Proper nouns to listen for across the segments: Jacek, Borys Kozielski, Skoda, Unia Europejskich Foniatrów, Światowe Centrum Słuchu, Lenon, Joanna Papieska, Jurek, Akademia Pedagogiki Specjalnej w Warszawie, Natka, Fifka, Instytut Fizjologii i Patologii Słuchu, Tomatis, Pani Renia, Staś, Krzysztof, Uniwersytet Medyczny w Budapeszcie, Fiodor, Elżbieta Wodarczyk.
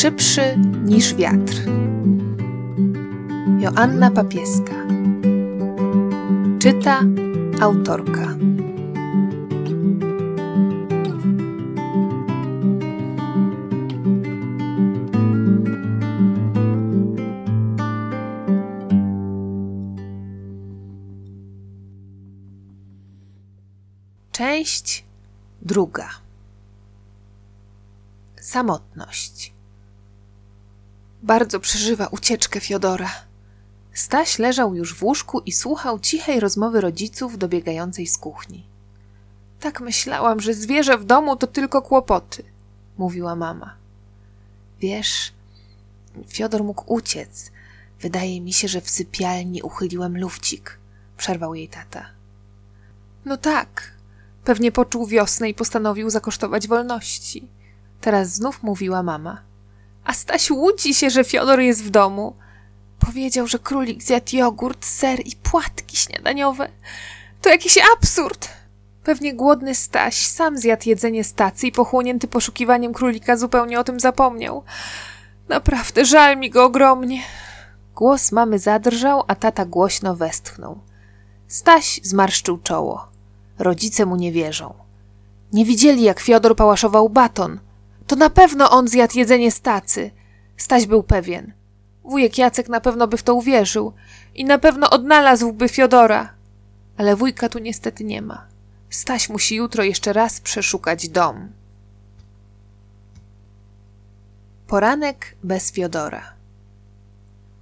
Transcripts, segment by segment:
Szybszy niż wiatr. Joanna Papieska. Czyta autorka. Część druga. Samotność. Bardzo przeżywa ucieczkę Fiodora. Staś leżał już w łóżku i słuchał cichej rozmowy rodziców dobiegającej z kuchni. Tak myślałam, że zwierzę w domu to tylko kłopoty, mówiła mama. Wiesz, Fiodor mógł uciec. Wydaje mi się, że w sypialni uchyliłem lufcik, przerwał jej tata. No tak, pewnie poczuł wiosnę i postanowił zakosztować wolności. Teraz znów mówiła mama. A Staś łudzi się, że Fiodor jest w domu. Powiedział, że królik zjadł jogurt, ser i płatki śniadaniowe. To jakiś absurd. Pewnie głodny Staś sam zjadł jedzenie stacji i pochłonięty poszukiwaniem królika zupełnie o tym zapomniał. Naprawdę żal mi go ogromnie. Głos mamy zadrżał, a tata głośno westchnął. Staś zmarszczył czoło. Rodzice mu nie wierzą. Nie widzieli, jak Fiodor pałaszował baton. To na pewno on zjadł jedzenie z tacy. Staś był pewien. Wujek Jacek na pewno by w to uwierzył i na pewno odnalazłby Fiodora. Ale wujka tu niestety nie ma. Staś musi jutro jeszcze raz przeszukać dom. Poranek bez Fiodora.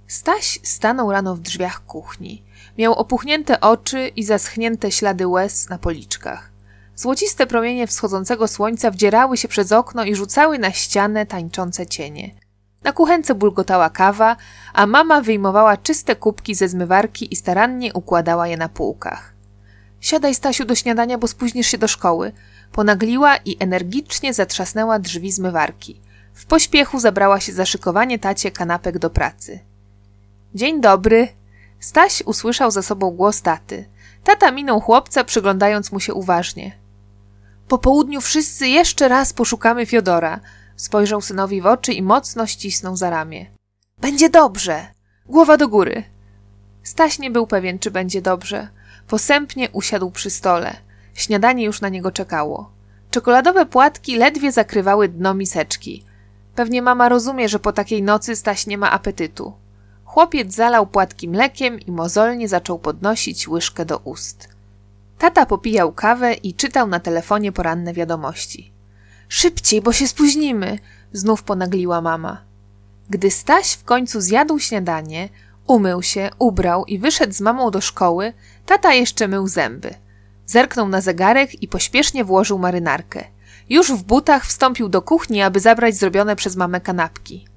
Staś stanął rano w drzwiach kuchni. Miał opuchnięte oczy i zaschnięte ślady łez na policzkach. Złociste promienie wschodzącego słońca wdzierały się przez okno i rzucały na ścianę tańczące cienie. Na kuchence bulgotała kawa, a mama wyjmowała czyste kubki ze zmywarki i starannie układała je na półkach. Siadaj, Stasiu, do śniadania, bo spóźnisz się do szkoły. Ponagliła i energicznie zatrzasnęła drzwi zmywarki. W pośpiechu zabrała się za szykowanie tacie kanapek do pracy. Dzień dobry. Staś usłyszał za sobą głos taty. Tata minął chłopca, przyglądając mu się uważnie. Po południu wszyscy jeszcze raz poszukamy Fiodora. Spojrzał synowi w oczy i mocno ścisnął za ramię. Będzie dobrze. Głowa do góry. Staś nie był pewien, czy będzie dobrze. Posępnie usiadł przy stole. Śniadanie już na niego czekało. Czekoladowe płatki ledwie zakrywały dno miseczki. Pewnie mama rozumie, że po takiej nocy Staś nie ma apetytu. Chłopiec zalał płatki mlekiem i mozolnie zaczął podnosić łyżkę do ust. Tata popijał kawę i czytał na telefonie poranne wiadomości. Szybciej, bo się spóźnimy, znów ponagliła mama. Gdy Staś w końcu zjadł śniadanie, umył się, ubrał i wyszedł z mamą do szkoły, tata jeszcze mył zęby. Zerknął na zegarek i pośpiesznie włożył marynarkę. Już w butach wstąpił do kuchni, aby zabrać zrobione przez mamę kanapki.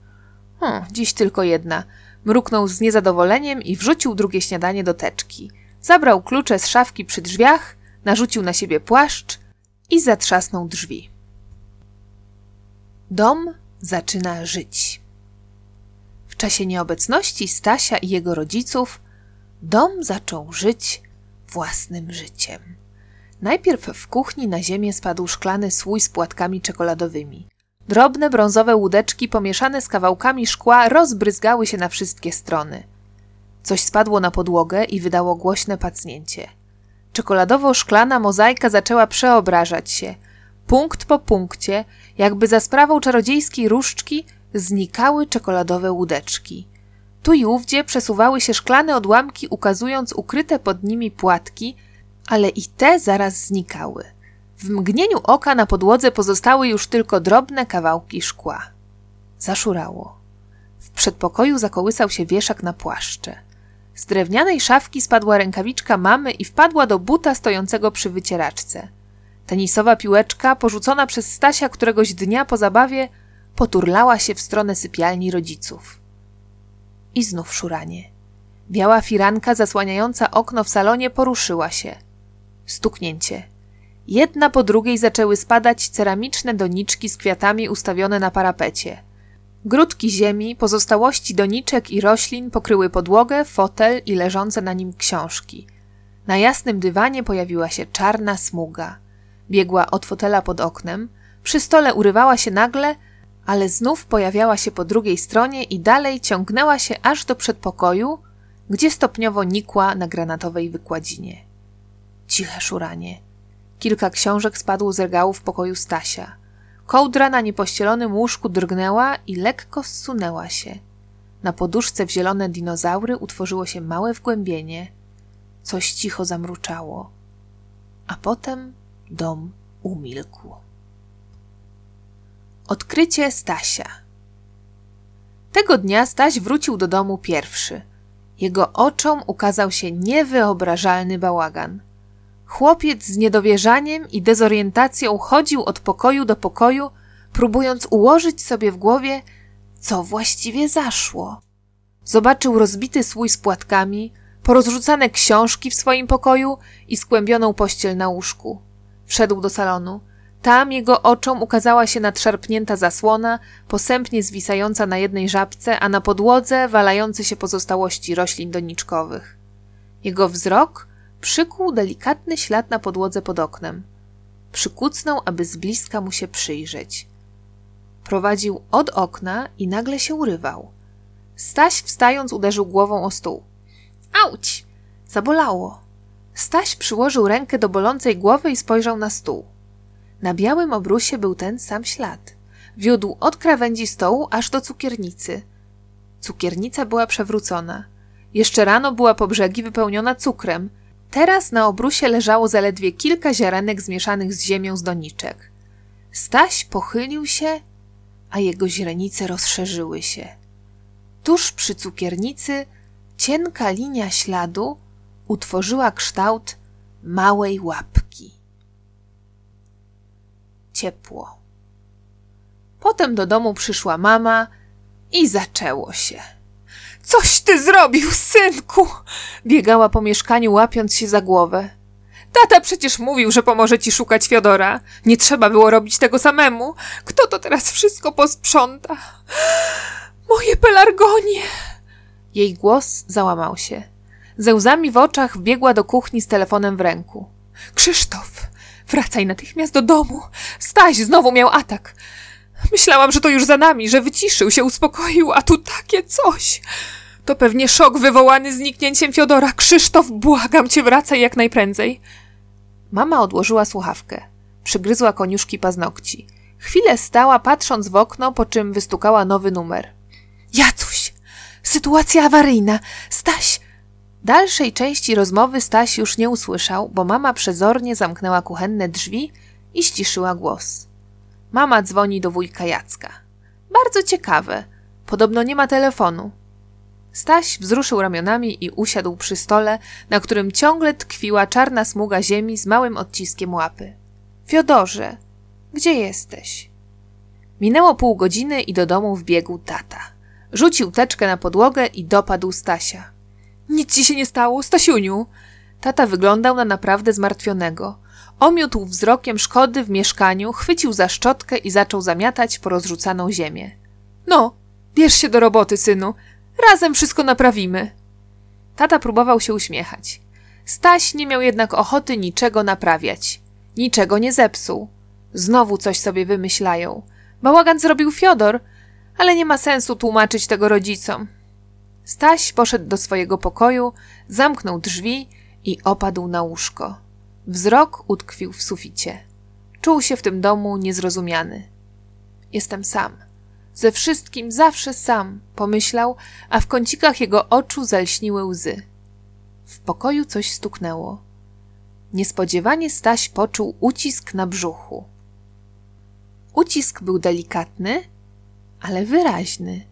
Dziś tylko jedna. Mruknął z niezadowoleniem i wrzucił drugie śniadanie do teczki. Zabrał klucze z szafki przy drzwiach, narzucił na siebie płaszcz i zatrzasnął drzwi. Dom zaczyna żyć. W czasie nieobecności Stasia i jego rodziców dom zaczął żyć własnym życiem. Najpierw w kuchni na ziemię spadł szklany słój z płatkami czekoladowymi. Drobne brązowe łódeczki pomieszane z kawałkami szkła rozbryzgały się na wszystkie strony. Coś spadło na podłogę i wydało głośne pacnięcie. Czekoladowo-szklana mozaika zaczęła przeobrażać się. Punkt po punkcie, jakby za sprawą czarodziejskiej różdżki, znikały czekoladowe łódeczki. Tu i ówdzie przesuwały się szklane odłamki, ukazując ukryte pod nimi płatki, ale i te zaraz znikały. W mgnieniu oka na podłodze pozostały już tylko drobne kawałki szkła. Zaszurało. W przedpokoju zakołysał się wieszak na płaszcze. Z drewnianej szafki spadła rękawiczka mamy i wpadła do buta stojącego przy wycieraczce. Tenisowa piłeczka, porzucona przez Stasia któregoś dnia po zabawie, poturlała się w stronę sypialni rodziców. I znów szuranie. Biała firanka zasłaniająca okno w salonie poruszyła się. Stuknięcie. Jedna po drugiej zaczęły spadać ceramiczne doniczki z kwiatami ustawione na parapecie. Grudki ziemi, pozostałości doniczek i roślin pokryły podłogę, fotel i leżące na nim książki. Na jasnym dywanie pojawiła się czarna smuga. Biegła od fotela pod oknem, przy stole urywała się nagle, ale znów pojawiała się po drugiej stronie i dalej ciągnęła się aż do przedpokoju, gdzie stopniowo nikła na granatowej wykładzinie. Ciche szuranie. Kilka książek spadło z regału w pokoju Stasia. Kołdra na niepościelonym łóżku drgnęła i lekko zsunęła się. Na poduszce w zielone dinozaury utworzyło się małe wgłębienie. Coś cicho zamruczało. A potem dom umilkł. Odkrycie Stasia. Tego dnia Staś wrócił do domu pierwszy. Jego oczom ukazał się niewyobrażalny bałagan. Chłopiec z niedowierzaniem i dezorientacją chodził od pokoju do pokoju, próbując ułożyć sobie w głowie, co właściwie zaszło. Zobaczył rozbity słój z płatkami, porozrzucane książki w swoim pokoju i skłębioną pościel na łóżku. Wszedł do salonu. Tam jego oczom ukazała się nadszarpnięta zasłona, posępnie zwisająca na jednej żabce, a na podłodze walające się pozostałości roślin doniczkowych. Jego wzrok przykuł delikatny ślad na podłodze pod oknem. Przykucnął, aby z bliska mu się przyjrzeć. Prowadził od okna i nagle się urywał. Staś wstając uderzył głową o stół. Auć! Zabolało. Staś przyłożył rękę do bolącej głowy i spojrzał na stół. Na białym obrusie był ten sam ślad. Wiódł od krawędzi stołu aż do cukiernicy. Cukiernica była przewrócona. Jeszcze rano była po brzegi wypełniona cukrem. Teraz na obrusie leżało zaledwie kilka ziarenek zmieszanych z ziemią z doniczek. Staś pochylił się, a jego źrenice rozszerzyły się. Tuż przy cukiernicy cienka linia śladu utworzyła kształt małej łapki. Ciepło. Potem do domu przyszła mama i zaczęło się. Coś ty zrobił, synku! Biegała po mieszkaniu, łapiąc się za głowę. Tata przecież mówił, że pomoże ci szukać Fiodora. Nie trzeba było robić tego samemu. Kto to teraz wszystko posprząta? Moje pelargonie! Jej głos załamał się. Ze łzami w oczach wbiegła do kuchni z telefonem w ręku. Krzysztof! Wracaj natychmiast do domu. Staś znowu miał atak. Myślałam, że to już za nami, że wyciszył się, uspokoił, a tu takie coś. To pewnie szok wywołany zniknięciem Fiodora. Krzysztof, błagam cię, wracaj jak najprędzej. Mama odłożyła słuchawkę. Przygryzła koniuszki paznokci. Chwilę stała, patrząc w okno, po czym wystukała nowy numer. Jacuś, sytuacja awaryjna. Staś... Dalszej części rozmowy Staś już nie usłyszał, bo mama przezornie zamknęła kuchenne drzwi i ściszyła głos. Mama dzwoni do wujka Jacka. Bardzo ciekawe. Podobno nie ma telefonu. Staś wzruszył ramionami i usiadł przy stole, na którym ciągle tkwiła czarna smuga ziemi z małym odciskiem łapy. Fiodorze, gdzie jesteś? Minęło pół godziny i do domu wbiegł tata. Rzucił teczkę na podłogę i dopadł Stasia. Nic ci się nie stało, Stasiuniu! Tata wyglądał na naprawdę zmartwionego. Omiótł wzrokiem szkody w mieszkaniu, chwycił za szczotkę i zaczął zamiatać porozrzucaną ziemię. No, bierz się do roboty, synu. Razem wszystko naprawimy. Tata próbował się uśmiechać. Staś nie miał jednak ochoty niczego naprawiać. Niczego nie zepsuł. Znowu coś sobie wymyślają. Bałagan zrobił Fiodor, ale nie ma sensu tłumaczyć tego rodzicom. Staś poszedł do swojego pokoju, zamknął drzwi i opadł na łóżko. Wzrok utkwił w suficie. Czuł się w tym domu niezrozumiany. Jestem sam. Ze wszystkim zawsze sam, pomyślał, a w kącikach jego oczu zalśniły łzy. W pokoju coś stuknęło. Niespodziewanie Staś poczuł ucisk na brzuchu. Ucisk był delikatny, ale wyraźny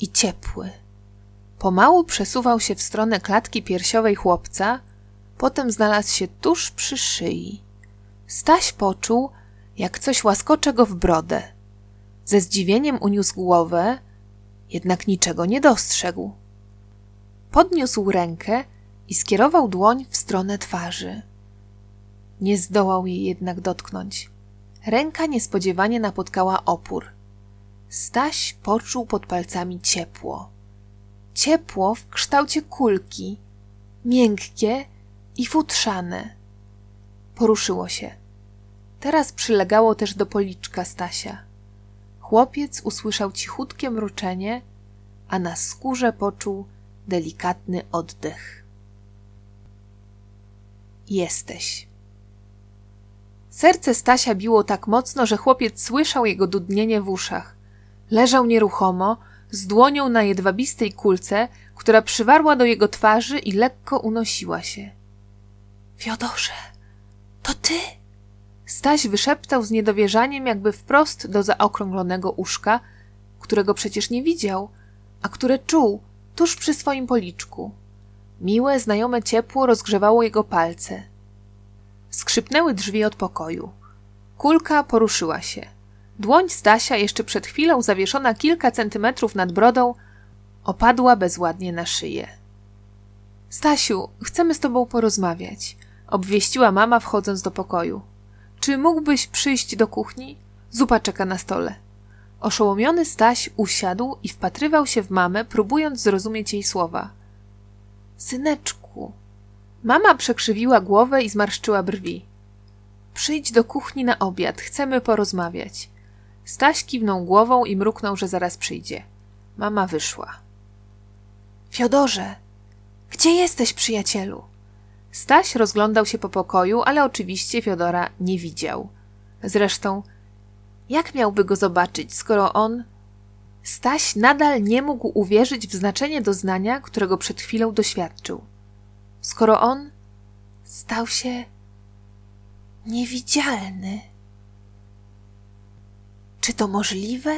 i ciepły. Pomału przesuwał się w stronę klatki piersiowej chłopca, potem znalazł się tuż przy szyi. Staś poczuł, jak coś łaskocze go w brodę. Ze zdziwieniem uniósł głowę, jednak niczego nie dostrzegł. Podniósł rękę i skierował dłoń w stronę twarzy. Nie zdołał jej jednak dotknąć. Ręka niespodziewanie napotkała opór. Staś poczuł pod palcami ciepło. Ciepło w kształcie kulki, miękkie i futrzane. Poruszyło się. Teraz przylegało też do policzka Stasia. Chłopiec usłyszał cichutkie mruczenie, a na skórze poczuł delikatny oddech. Jesteś. Serce Stasia biło tak mocno, że chłopiec słyszał jego dudnienie w uszach. Leżał nieruchomo, z dłonią na jedwabistej kulce, która przywarła do jego twarzy i lekko unosiła się. – Fiodorze, to ty? Staś wyszeptał z niedowierzaniem jakby wprost do zaokrąglonego uszka, którego przecież nie widział, a które czuł tuż przy swoim policzku. Miłe, znajome ciepło rozgrzewało jego palce. Skrzypnęły drzwi od pokoju. Kulka poruszyła się. Dłoń Stasia, jeszcze przed chwilą zawieszona kilka centymetrów nad brodą, opadła bezładnie na szyję. – Stasiu, chcemy z tobą porozmawiać – obwieściła mama, wchodząc do pokoju. – Czy mógłbyś przyjść do kuchni? Zupa czeka na stole. Oszołomiony Staś usiadł i wpatrywał się w mamę, próbując zrozumieć jej słowa. – Syneczku! Mama przekrzywiła głowę i zmarszczyła brwi. – Przyjdź do kuchni na obiad, chcemy porozmawiać. Staś kiwnął głową i mruknął, że zaraz przyjdzie. Mama wyszła. – Fiodorze! Gdzie jesteś, przyjacielu? Staś rozglądał się po pokoju, ale oczywiście Fiodora nie widział. Zresztą, jak miałby go zobaczyć, skoro on... Staś nadal nie mógł uwierzyć w znaczenie doznania, którego przed chwilą doświadczył. Skoro on stał się niewidzialny. Czy to możliwe?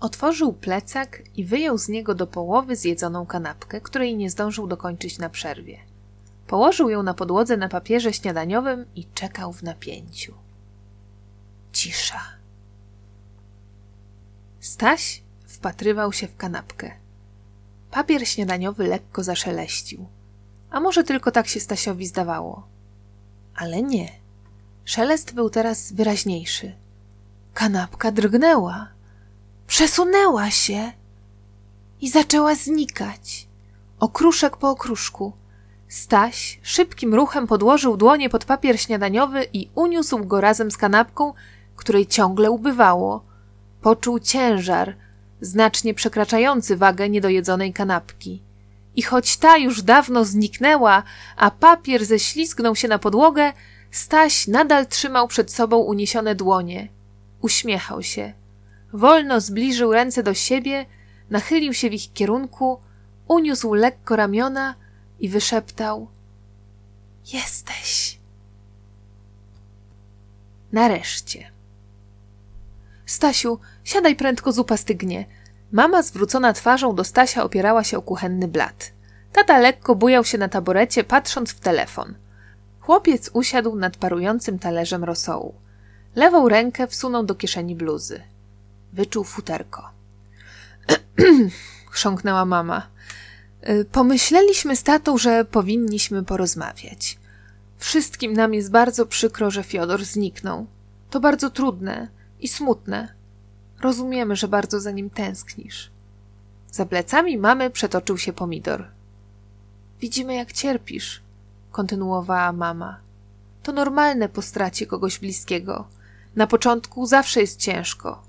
Otworzył plecak i wyjął z niego do połowy zjedzoną kanapkę, której nie zdążył dokończyć na przerwie. Położył ją na podłodze na papierze śniadaniowym i czekał w napięciu. Cisza. Staś wpatrywał się w kanapkę. Papier śniadaniowy lekko zaszeleścił. A może tylko tak się Stasiowi zdawało. Ale nie. Szelest był teraz wyraźniejszy. Kanapka drgnęła. Przesunęła się i zaczęła znikać. Okruszek po okruszku. Staś szybkim ruchem podłożył dłonie pod papier śniadaniowy i uniósł go razem z kanapką, której ciągle ubywało. Poczuł ciężar, znacznie przekraczający wagę niedojedzonej kanapki. I choć ta już dawno zniknęła, a papier ześlizgnął się na podłogę, Staś nadal trzymał przed sobą uniesione dłonie. Uśmiechał się. Wolno zbliżył ręce do siebie, nachylił się w ich kierunku, uniósł lekko ramiona i wyszeptał: jesteś. Nareszcie. Stasiu, siadaj prędko, zupa stygnie. Mama zwrócona twarzą do Stasia opierała się o kuchenny blat. Tata lekko bujał się na taborecie, patrząc w telefon. Chłopiec usiadł nad parującym talerzem rosołu. Lewą rękę wsunął do kieszeni bluzy. Wyczuł futerko. Chrząknęła mama. Pomyśleliśmy z tatą, że powinniśmy porozmawiać. Wszystkim nam jest bardzo przykro, że Fiodor zniknął. To bardzo trudne i smutne. Rozumiemy, że bardzo za nim tęsknisz. Za plecami mamy przetoczył się pomidor. Widzimy, jak cierpisz, kontynuowała mama. To normalne po stracie kogoś bliskiego. Na początku zawsze jest ciężko.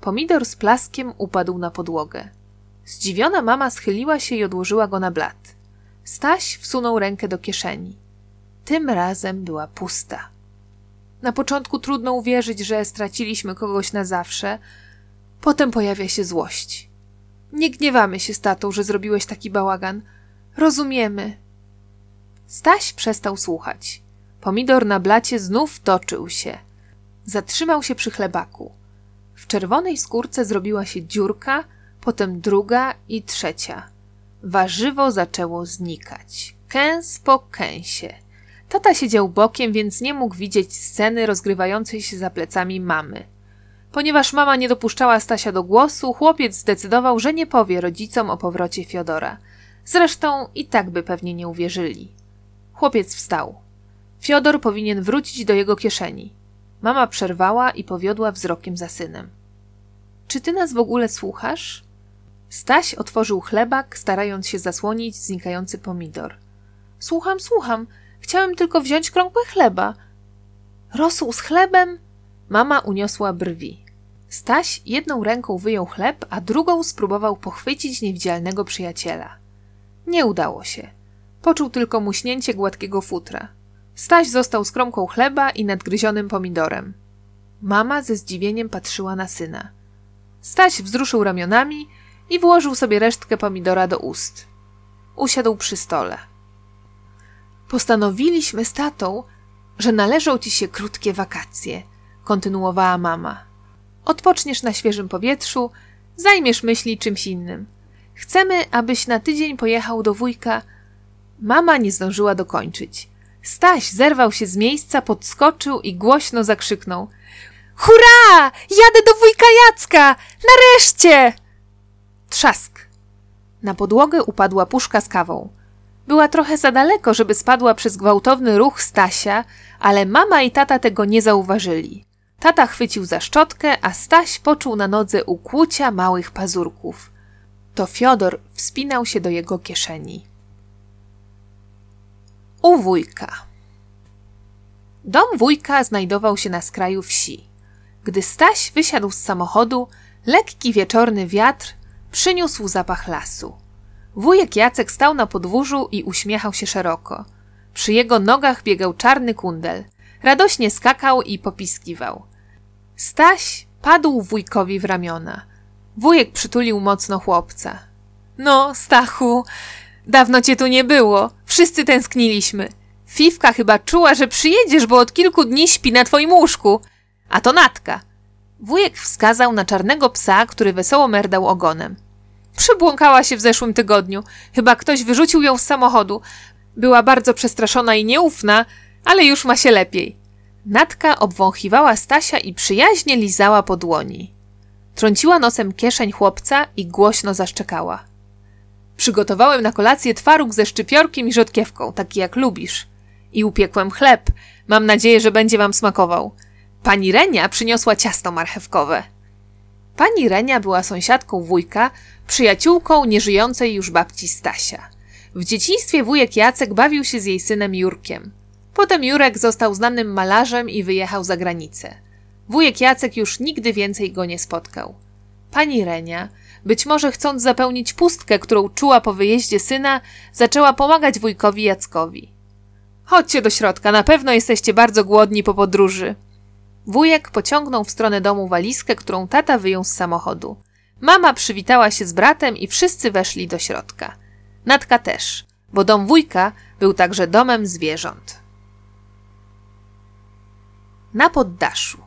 Pomidor z plaskiem upadł na podłogę. Zdziwiona mama schyliła się i odłożyła go na blat. Staś wsunął rękę do kieszeni. Tym razem była pusta. Na początku trudno uwierzyć, że straciliśmy kogoś na zawsze. Potem pojawia się złość. Nie gniewamy się z tatą, że zrobiłeś taki bałagan. Rozumiemy. Staś przestał słuchać. Pomidor na blacie znów toczył się. Zatrzymał się przy chlebaku. W czerwonej skórce zrobiła się dziurka, potem druga i trzecia. Warzywo zaczęło znikać. Kęs po kęsie. Tata siedział bokiem, więc nie mógł widzieć sceny rozgrywającej się za plecami mamy. Ponieważ mama nie dopuszczała Stasia do głosu, chłopiec zdecydował, że nie powie rodzicom o powrocie Fiodora. Zresztą i tak by pewnie nie uwierzyli. Chłopiec wstał. Fiodor powinien wrócić do jego kieszeni. Mama przerwała i powiodła wzrokiem za synem. Czy ty nas w ogóle słuchasz? Staś otworzył chlebak, starając się zasłonić znikający pomidor. Słucham, słucham. Chciałem tylko wziąć krągłe chleba. Rosół z chlebem? Mama uniosła brwi. Staś jedną ręką wyjął chleb, a drugą spróbował pochwycić niewidzialnego przyjaciela. Nie udało się. Poczuł tylko muśnięcie gładkiego futra. Staś został z kromką chleba i nadgryzionym pomidorem. Mama ze zdziwieniem patrzyła na syna. Staś wzruszył ramionami i włożył sobie resztkę pomidora do ust. Usiadł przy stole. Postanowiliśmy z tatą, że należą ci się krótkie wakacje, kontynuowała mama. Odpoczniesz na świeżym powietrzu, zajmiesz myśli czymś innym. Chcemy, abyś na tydzień pojechał do wujka. Mama nie zdążyła dokończyć. Staś zerwał się z miejsca, podskoczył i głośno zakrzyknął. Hurra! Jadę do wujka Jacka! Nareszcie! Trzask. Na podłogę upadła puszka z kawą. Była trochę za daleko, żeby spadła przez gwałtowny ruch Stasia, ale mama i tata tego nie zauważyli. Tata chwycił za szczotkę, a Staś poczuł na nodze ukłucia małych pazurków. To Fiodor wspinał się do jego kieszeni. U wujka. Dom wujka znajdował się na skraju wsi. Gdy Staś wysiadł z samochodu, lekki wieczorny wiatr przyniósł zapach lasu. Wujek Jacek stał na podwórzu i uśmiechał się szeroko. Przy jego nogach biegał czarny kundel. Radośnie skakał i popiskiwał. Staś padł wujkowi w ramiona. Wujek przytulił mocno chłopca. No, Stachu, dawno cię tu nie było. Wszyscy tęskniliśmy. Fifka chyba czuła, że przyjedziesz, bo od kilku dni śpi na twoim łóżku. A to Natka. Wujek wskazał na czarnego psa, który wesoło merdał ogonem. Przybłąkała się w zeszłym tygodniu. Chyba ktoś wyrzucił ją z samochodu. Była bardzo przestraszona i nieufna, ale już ma się lepiej. Natka obwąchiwała Stasia i przyjaźnie lizała po dłoni. Trąciła nosem kieszeń chłopca i głośno zaszczekała. Przygotowałem na kolację twaróg ze szczypiorkiem i rzodkiewką, taki jak lubisz. I upiekłem chleb. Mam nadzieję, że będzie wam smakował. Pani Renia przyniosła ciasto marchewkowe. Pani Renia była sąsiadką wujka, przyjaciółką nieżyjącej już babci Stasia. W dzieciństwie wujek Jacek bawił się z jej synem Jurkiem. Potem Jurek został znanym malarzem i wyjechał za granicę. Wujek Jacek już nigdy więcej go nie spotkał. Pani Renia, być może chcąc zapełnić pustkę, którą czuła po wyjeździe syna, zaczęła pomagać wujkowi Jackowi. Chodźcie do środka, na pewno jesteście bardzo głodni po podróży. Wujek pociągnął w stronę domu walizkę, którą tata wyjął z samochodu. Mama przywitała się z bratem i wszyscy weszli do środka. Natka też, bo dom wujka był także domem zwierząt. Na poddaszu.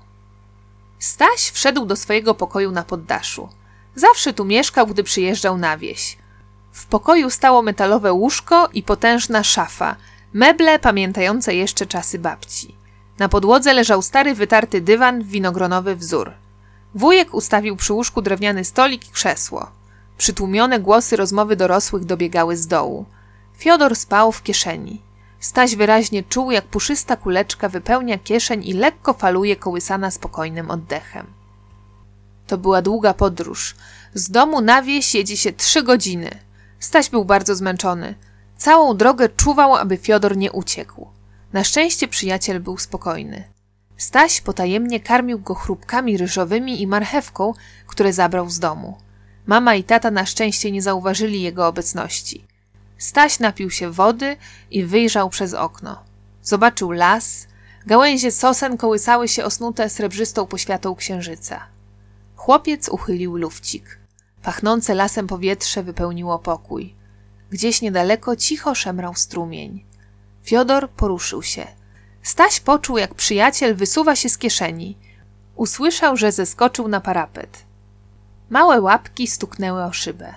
Staś wszedł do swojego pokoju na poddaszu. Zawsze tu mieszkał, gdy przyjeżdżał na wieś. W pokoju stało metalowe łóżko i potężna szafa, meble pamiętające jeszcze czasy babci. Na podłodze leżał stary, wytarty dywan w winogronowy wzór. Wujek ustawił przy łóżku drewniany stolik i krzesło. Przytłumione głosy rozmowy dorosłych dobiegały z dołu. Fiodor spał w kieszeni. Staś wyraźnie czuł, jak puszysta kuleczka wypełnia kieszeń i lekko faluje kołysana spokojnym oddechem. To była długa podróż. Z domu na wieś jedzie się 3 godziny. Staś był bardzo zmęczony. Całą drogę czuwał, aby Fiodor nie uciekł. Na szczęście przyjaciel był spokojny. Staś potajemnie karmił go chrupkami ryżowymi i marchewką, które zabrał z domu. Mama i tata na szczęście nie zauważyli jego obecności. Staś napił się wody i wyjrzał przez okno. Zobaczył las, gałęzie sosen kołysały się osnute srebrzystą poświatą księżyca. Chłopiec uchylił lufcik. Pachnące lasem powietrze wypełniło pokój. Gdzieś niedaleko cicho szemrał strumień. Fiodor poruszył się. Staś poczuł, jak przyjaciel wysuwa się z kieszeni. Usłyszał, że zeskoczył na parapet. Małe łapki stuknęły o szybę.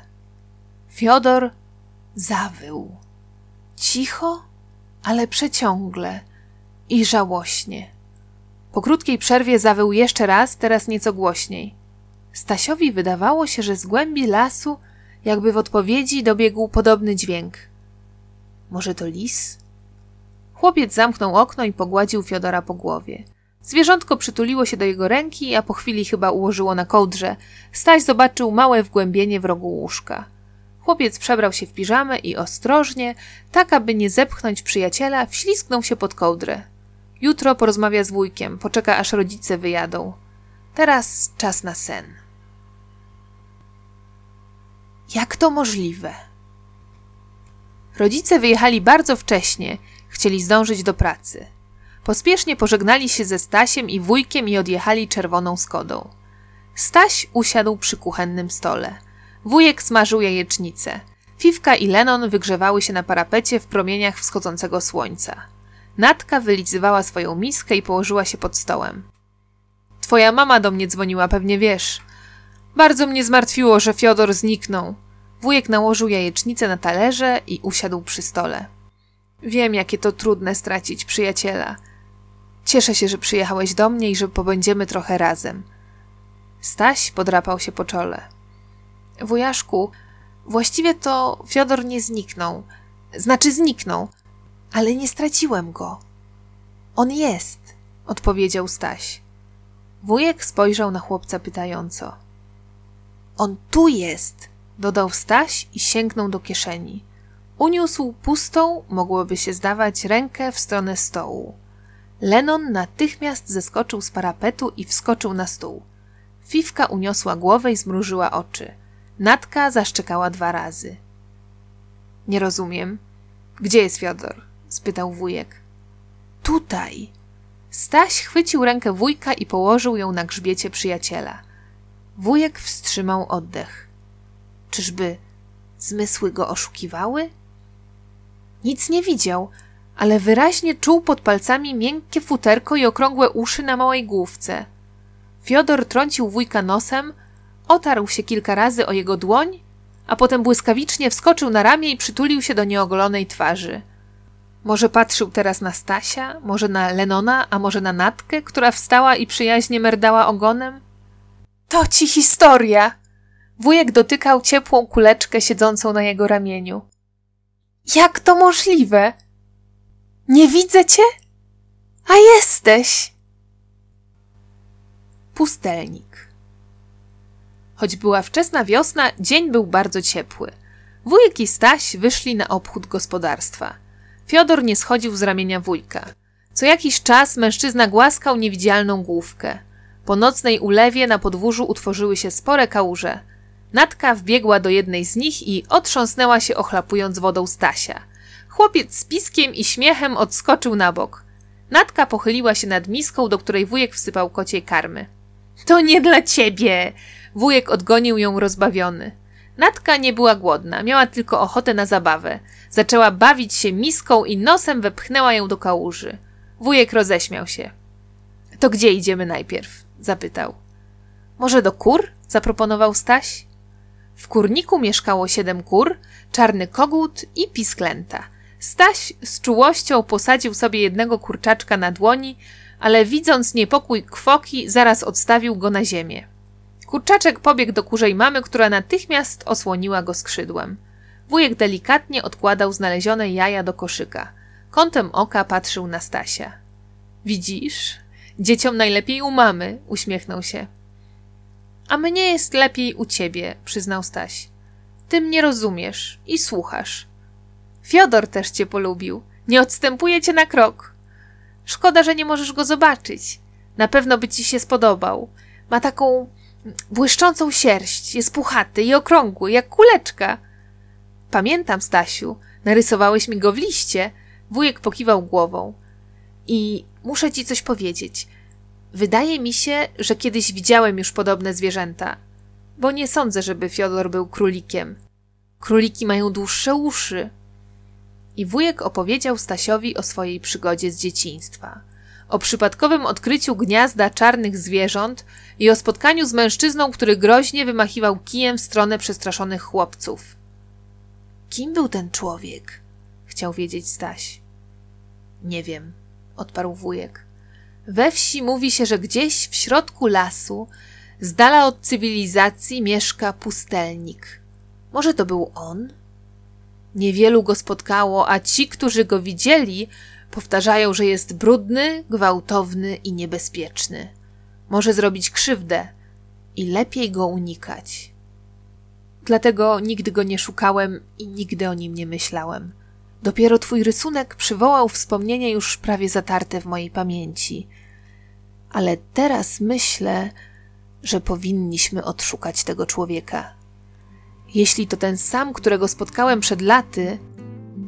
Fiodor zawył. Cicho, ale przeciągle i żałośnie. Po krótkiej przerwie zawył jeszcze raz, teraz nieco głośniej. Stasiowi wydawało się, że z głębi lasu jakby w odpowiedzi dobiegł podobny dźwięk. Może to lis? Chłopiec zamknął okno i pogładził Fiodora po głowie. Zwierzątko przytuliło się do jego ręki, a po chwili chyba ułożyło na kołdrze. Staś zobaczył małe wgłębienie w rogu łóżka. Chłopiec przebrał się w piżamę i ostrożnie, tak aby nie zepchnąć przyjaciela, wślizgnął się pod kołdrę. Jutro porozmawia z wujkiem, poczeka aż rodzice wyjadą. Teraz czas na sen. Jak to możliwe? Rodzice wyjechali bardzo wcześnie, chcieli zdążyć do pracy. Pospiesznie pożegnali się ze Stasiem i wujkiem i odjechali czerwoną Skodą. Staś usiadł przy kuchennym stole. Wujek smażył jajecznicę. Fifka i Lenon wygrzewały się na parapecie w promieniach wschodzącego słońca. Natka wylizywała swoją miskę i położyła się pod stołem. – Twoja mama do mnie dzwoniła, pewnie wiesz. Bardzo mnie zmartwiło, że Fiodor zniknął. Wujek nałożył jajecznicę na talerze i usiadł przy stole. – Wiem, jakie to trudne stracić przyjaciela. Cieszę się, że przyjechałeś do mnie i że pobędziemy trochę razem. Staś podrapał się po czole. – Wujaszku, właściwie to Fiodor nie zniknął. Znaczy zniknął, ale nie straciłem go. On jest, odpowiedział Staś. Wujek spojrzał na chłopca pytająco. On tu jest, dodał Staś i sięgnął do kieszeni. Uniósł pustą, mogłoby się zdawać, rękę w stronę stołu. Lenon natychmiast zeskoczył z parapetu i wskoczył na stół. Fifka uniosła głowę i zmrużyła oczy. Natka zaszczekała 2 razy. – Nie rozumiem. – Gdzie jest Fiodor? – spytał wujek. – Tutaj. Staś chwycił rękę wujka i położył ją na grzbiecie przyjaciela. Wujek wstrzymał oddech. Czyżby zmysły go oszukiwały? Nic nie widział, ale wyraźnie czuł pod palcami miękkie futerko i okrągłe uszy na małej główce. Fiodor trącił wujka nosem, otarł się kilka razy o jego dłoń, a potem błyskawicznie wskoczył na ramię i przytulił się do nieogolonej twarzy. Może patrzył teraz na Stasia, może na Lenona, a może na Natkę, która wstała i przyjaźnie merdała ogonem? To ci historia! Wujek dotykał ciepłą kuleczkę siedzącą na jego ramieniu. Jak to możliwe? Nie widzę cię? A jesteś! Pustelnik. Choć była wczesna wiosna, dzień był bardzo ciepły. Wujek i Staś wyszli na obchód gospodarstwa. Fiodor nie schodził z ramienia wujka. Co jakiś czas mężczyzna głaskał niewidzialną główkę. Po nocnej ulewie na podwórzu utworzyły się spore kałuże. Natka wbiegła do jednej z nich i otrząsnęła się, ochlapując wodą Stasia. Chłopiec z piskiem i śmiechem odskoczył na bok. Natka pochyliła się nad miską, do której wujek wsypał kociej karmy. To nie dla ciebie! Wujek odgonił ją rozbawiony. Natka nie była głodna, miała tylko ochotę na zabawę. Zaczęła bawić się miską i nosem wepchnęła ją do kałuży. Wujek roześmiał się. – To gdzie idziemy najpierw? – zapytał. – Może do kur? – zaproponował Staś. W kurniku mieszkało 7 kur, czarny kogut i pisklęta. Staś z czułością posadził sobie jednego kurczaczka na dłoni, ale widząc niepokój kwoki, zaraz odstawił go na ziemię. Kurczaczek pobiegł do kurzej mamy, która natychmiast osłoniła go skrzydłem. Wujek delikatnie odkładał znalezione jaja do koszyka. Kątem oka patrzył na Stasia. Widzisz? Dzieciom najlepiej u mamy, uśmiechnął się. A mnie jest lepiej u ciebie, przyznał Staś. Ty mnie rozumiesz i słuchasz. Fiodor też cię polubił. Nie odstępuje cię na krok. Szkoda, że nie możesz go zobaczyć. Na pewno by ci się spodobał. Ma taką błyszczącą sierść, jest puchaty i okrągły, jak kuleczka. Pamiętam, Stasiu, narysowałeś mi go w liście. Wujek pokiwał głową. I muszę ci coś powiedzieć. Wydaje mi się, że kiedyś widziałem już podobne zwierzęta, bo nie sądzę, żeby Fiodor był królikiem. Króliki mają dłuższe uszy. I wujek opowiedział Stasiowi o swojej przygodzie z dzieciństwa. O przypadkowym odkryciu gniazda czarnych zwierząt i o spotkaniu z mężczyzną, który groźnie wymachiwał kijem w stronę przestraszonych chłopców. Kim był ten człowiek? Chciał wiedzieć Staś. Nie wiem, odparł wujek. We wsi mówi się, że gdzieś w środku lasu, z dala od cywilizacji, mieszka pustelnik. Może to był on? Niewielu go spotkało, a ci, którzy go widzieli, powtarzają, że jest brudny, gwałtowny i niebezpieczny. Może zrobić krzywdę i lepiej go unikać. Dlatego nigdy go nie szukałem i nigdy o nim nie myślałem. Dopiero twój rysunek przywołał wspomnienie już prawie zatarte w mojej pamięci. Ale teraz myślę, że powinniśmy odszukać tego człowieka. Jeśli to ten sam, którego spotkałem przed laty,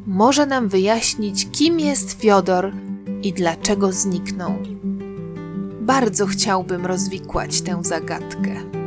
może nam wyjaśnić, kim jest Fiodor i dlaczego zniknął. Bardzo chciałbym rozwikłać tę zagadkę.